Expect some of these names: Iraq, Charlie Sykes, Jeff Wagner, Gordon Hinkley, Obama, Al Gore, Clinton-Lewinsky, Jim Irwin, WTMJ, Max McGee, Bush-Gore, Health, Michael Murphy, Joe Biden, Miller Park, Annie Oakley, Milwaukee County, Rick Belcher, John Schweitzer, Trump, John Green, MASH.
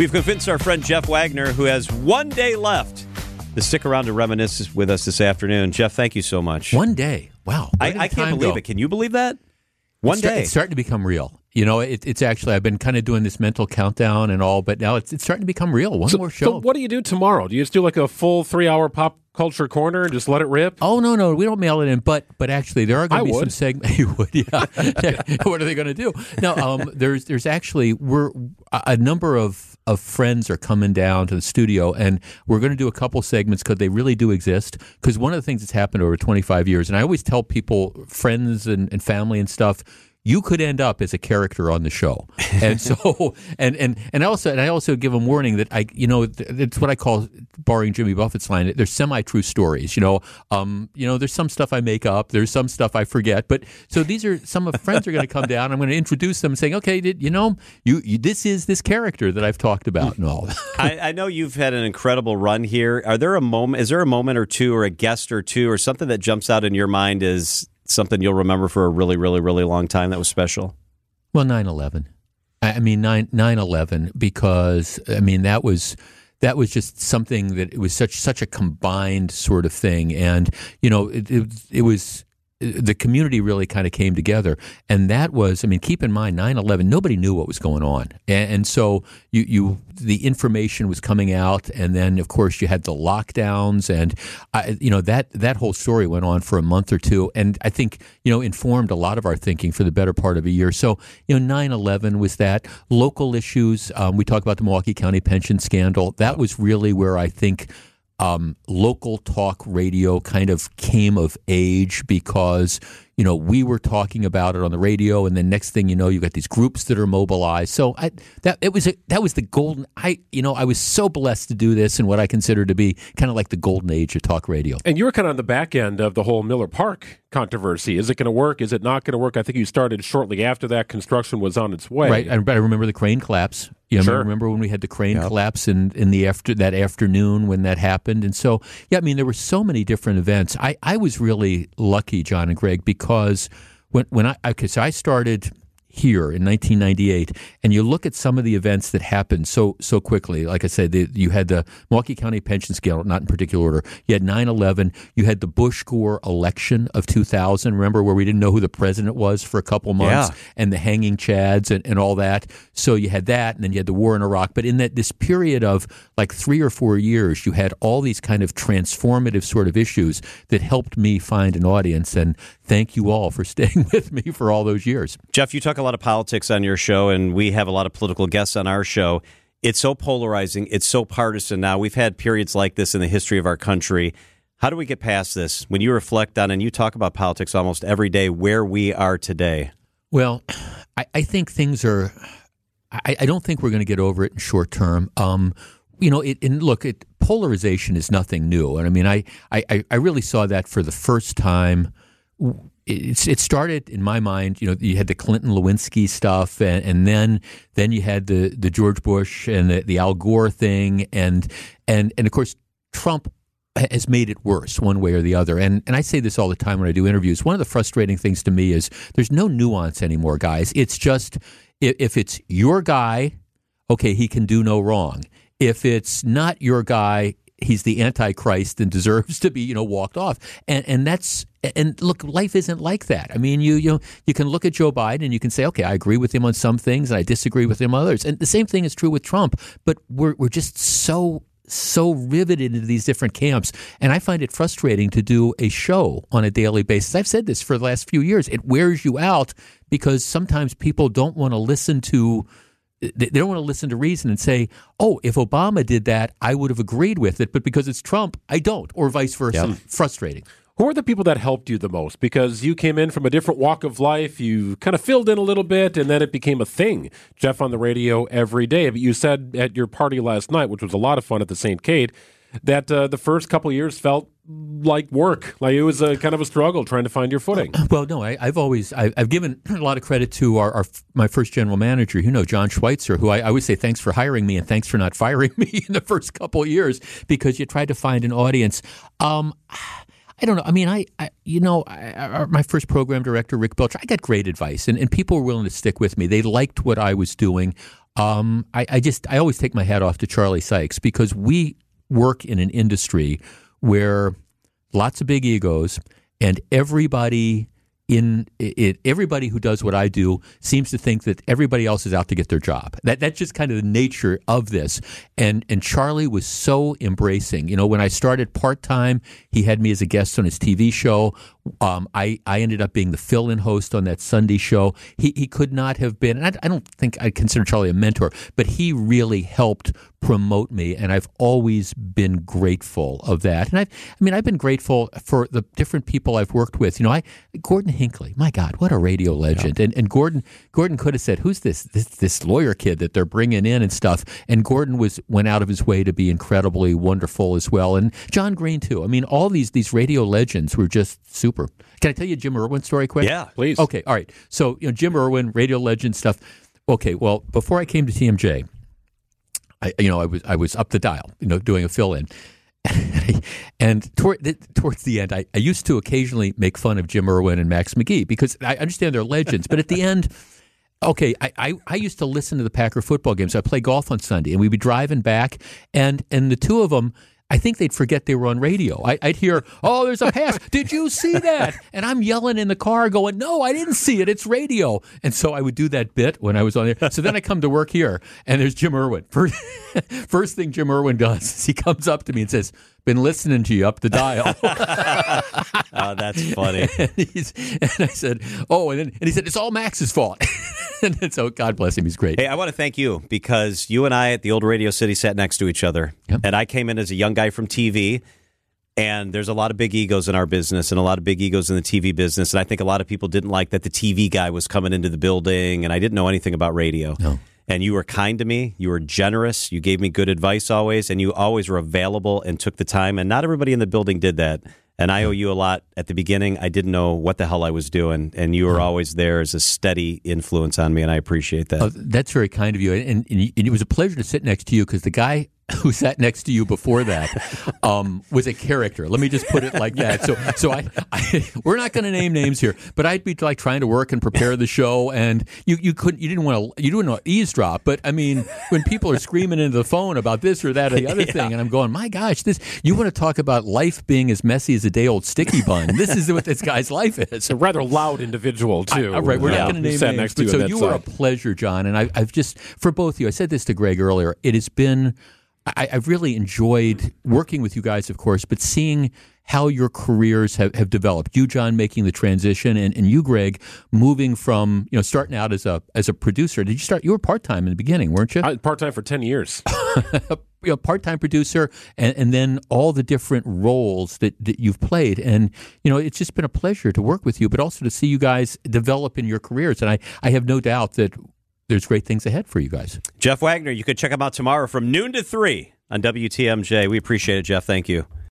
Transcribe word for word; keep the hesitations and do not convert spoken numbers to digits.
We've convinced our friend Jeff Wagner, who has one day left, to stick around to reminisce with us this afternoon. Jeff, thank you so much. One day. Wow. I, I can't believe go? it. Can you believe that? One it's day. Start, it's starting to become real. You know, it, it's actually, I've been kind of doing this mental countdown and all, but now it's it's starting to become real. One so, more show. So what do you do tomorrow? Do you just do like a full three-hour pop culture corner and just let it rip? Oh, no, no. We don't mail it in, but but actually there are going to be would. some segments. You would, yeah. What are they going to do? No, um, there's there's actually, we're a number of, of friends are coming down to the studio, and we're going to do a couple segments because they really do exist. Because one of the things that's happened over twenty-five years, and I always tell people, friends and, and family and stuff, you could end up as a character on the show. And so, and, and, and also, and I also give them warning that I, you know, it's what I call, borrowing Jimmy Buffett's line, there's semi-true stories, you know, um, you know, there's some stuff I make up, there's some stuff I forget, but so these are some of friends are going to come down. I'm going to introduce them saying, okay, did, you know, you, you, this is this character that I've talked about and all. I, I know you've had an incredible run here. Are there a moment, is there a moment or two or a guest or two or something that jumps out in your mind as something you'll remember for a really, really, really long time that was special? Well, nine eleven. I mean, nine eleven, because, I mean, that was that was just something that it was such such a combined sort of thing. And, you know, it, it, it was, the community really kind of came together. And that was, I mean, keep in mind, nine eleven, nobody knew what was going on. And, and so you, you the information was coming out. And then, of course, you had the lockdowns. And, I, you know, that, that whole story went on for a month or two. And I think, you know, informed a lot of our thinking for the better part of a year. So, you know, nine eleven was that. Local issues, um, we talked about the Milwaukee County pension scandal. That was really where I think Um, local talk radio kind of came of age, because, you know, we were talking about it on the radio, and then next thing you know, you got these groups that are mobilized. So I, that it was a, that was the golden. I you know I was so blessed to do this in what I consider to be kind of like the golden age of talk radio. And you were kind of on the back end of the whole Miller Park controversy. Is it going to work? Is it not going to work? I think you started shortly after that. Construction was on its way. Right. I, I remember the crane collapse. You sure. Remember when we had the crane yep. collapse in, in the after that afternoon when that happened? And so, yeah, I mean, there were so many different events. I, I was really lucky, John and Greg, because when when I okay, so I started here in nineteen ninety-eight, and you look at some of the events that happened so so quickly. Like I said, the, you had the Milwaukee County pension scandal, not in particular order. You had nine eleven. You had the Bush-Gore election of two thousand, remember, where we didn't know who the president was for a couple months, yeah. and the hanging chads and, and all that. So you had that, and then you had the war in Iraq. But in that this period of like three or four years, you had all these kind of transformative sort of issues that helped me find an audience. And thank you all for staying with me for all those years. Jeff, you talk a lot of politics on your show, and we have a lot of political guests on our show. It's so polarizing. It's so partisan now. We've had periods like this in the history of our country. How do we get past this? When you reflect on, and you talk about politics almost every day, where we are today. Well, I, I think things are, I, I don't think we're going to get over it in short term. Um, you know, it, and look, it, polarization is nothing new. And I mean, I, I, I really saw that for the first time. It's, it started in my mind, you know, you had the Clinton-Lewinsky stuff, and, and then then you had the, the George Bush and the, the Al Gore thing. And, and, and of course, Trump has made it worse one way or the other. And and I say this all the time when I do interviews. One of the frustrating things to me is there's no nuance anymore, guys. It's just if it's your guy, okay, he can do no wrong. If it's not your guy, he's the Antichrist and deserves to be, you know, walked off. And and that's and look, life isn't like that. I mean, you you know, you can look at Joe Biden and you can say, okay, I agree with him on some things and I disagree with him on others. And the same thing is true with Trump. But we're we're just so so riveted into these different camps. And I find it frustrating to do a show on a daily basis. I've said this for the last few years. It wears you out because sometimes people don't want to listen to They don't want to listen to reason and say, oh, if Obama did that, I would have agreed with it. But because it's Trump, I don't, or vice versa. Yep. Frustrating. Who are the people that helped you the most? Because you came in from a different walk of life. You kind of filled in a little bit, and then it became a thing. Jeff on the radio every day. But you said at your party last night, which was a lot of fun at the Saint Kate, that uh, the first couple of years felt like work, like it was a kind of a struggle trying to find your footing. Well, no, I, I've always I, I've given a lot of credit to our, our my first general manager, you know, John Schweitzer, who I, I always say thanks for hiring me and thanks for not firing me in the first couple of years because you tried to find an audience. Um, I don't know. I mean, I, I you know, I, I, my first program director, Rick Belcher, I got great advice, and, and people were willing to stick with me. They liked what I was doing. Um, I, I just I always take my hat off to Charlie Sykes, because we work in an industry where lots of big egos, and everybody in it, everybody who does what I do seems to think that everybody else is out to get their job. That that's just kind of the nature of this. And and Charlie was so embracing. You know, when I started part time, he had me as a guest on his T V show. Um, I I ended up being the fill in host on that Sunday show. He he could not have been. And I, I don't think I consider Charlie a mentor, but he really helped promote me, and I've always been grateful of that. And I've, I mean, I've been grateful for the different people I've worked with. You know, I Gordon Hinkley, my God, what a radio legend! Yeah. And and Gordon Gordon could have said, "Who's this, this this lawyer kid that they're bringing in and stuff?" And Gordon was went out of his way to be incredibly wonderful as well. And John Green too. I mean, all these these radio legends were just super. Can I tell you a Jim Irwin story quick? Yeah, please. Okay, all right. So you know, Jim Irwin, radio legend stuff. Okay, well, before I came to T M J. I, you know, I was I was up the dial, you know, doing a fill-in. And toward the, towards the end, I, I used to occasionally make fun of Jim Irwin and Max McGee, because I understand they're legends. But at the end, okay, I, I, I used to listen to the Packer football games. I play golf on Sunday, and we'd be driving back, and, and the two of them, I think they'd forget they were on radio. I, I'd hear, oh, there's a pass. Did you see that? And I'm yelling in the car going, no, I didn't see it. It's radio. And so I would do that bit when I was on there. So then I come to work here, and there's Jim Irwin. First, first thing Jim Irwin does is he comes up to me and says, been listening to you up the dial. Oh, that's funny. And, he's, and I said, oh, and, then, and he said, it's all Max's fault. And so God bless him. He's great. Hey, I want to thank you, because you and I at the old Radio City sat next to each other. Yep. And I came in as a young guy from T V. And there's a lot of big egos in our business, and a lot of big egos in the T V business. And I think a lot of people didn't like that the T V guy was coming into the building, and I didn't know anything about radio. No. And you were kind to me. You were generous. You gave me good advice always. And you always were available and took the time. And not everybody in the building did that. And I owe you a lot. At the beginning, I didn't know what the hell I was doing. And you were always there as a steady influence on me. And I appreciate that. Oh, that's very kind of you. And, and it was a pleasure to sit next to you, because the guy who sat next to you before that um, was a character. Let me just put it like that. So, so I, I we're not going to name names here, but I'd be like trying to work and prepare the show, and you, you couldn't, you didn't want to, you didn't want to eavesdrop. But I mean, when people are screaming into the phone about this or that or the other yeah. thing, and I'm going, my gosh, this, you want to talk about life being as messy as a day old sticky bun? This is what this guy's life is. A rather loud individual too. I, right, we're yeah. not going to name names. But, so you side. were a pleasure, John, and I, I've just for both of you. I said this to Greg earlier. It has been. I, I've really enjoyed working with you guys, of course, but seeing how your careers have, have developed. You, John, making the transition, and, and you, Greg, moving from, you know, starting out as a as a producer. Did you start? You were part-time in the beginning, weren't you? I was part-time for ten years. You know, part-time producer, and, and then all the different roles that, that you've played. And, you know, it's just been a pleasure to work with you, but also to see you guys develop in your careers. And I, I have no doubt that there's great things ahead for you guys. Jeff Wagner, you could check him out tomorrow from noon to three on W T M J. We appreciate it, Jeff. Thank you.